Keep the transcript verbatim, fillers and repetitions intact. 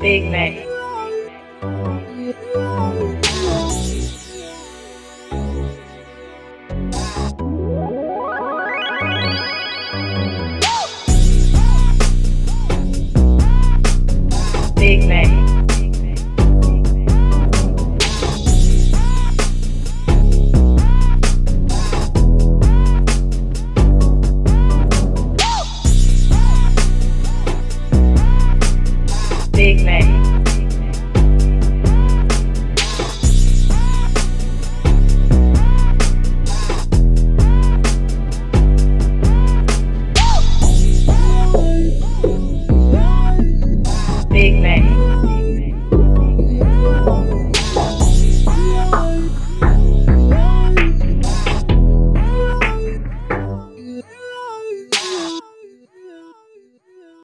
Big Mak. Big Mak. Big Mak.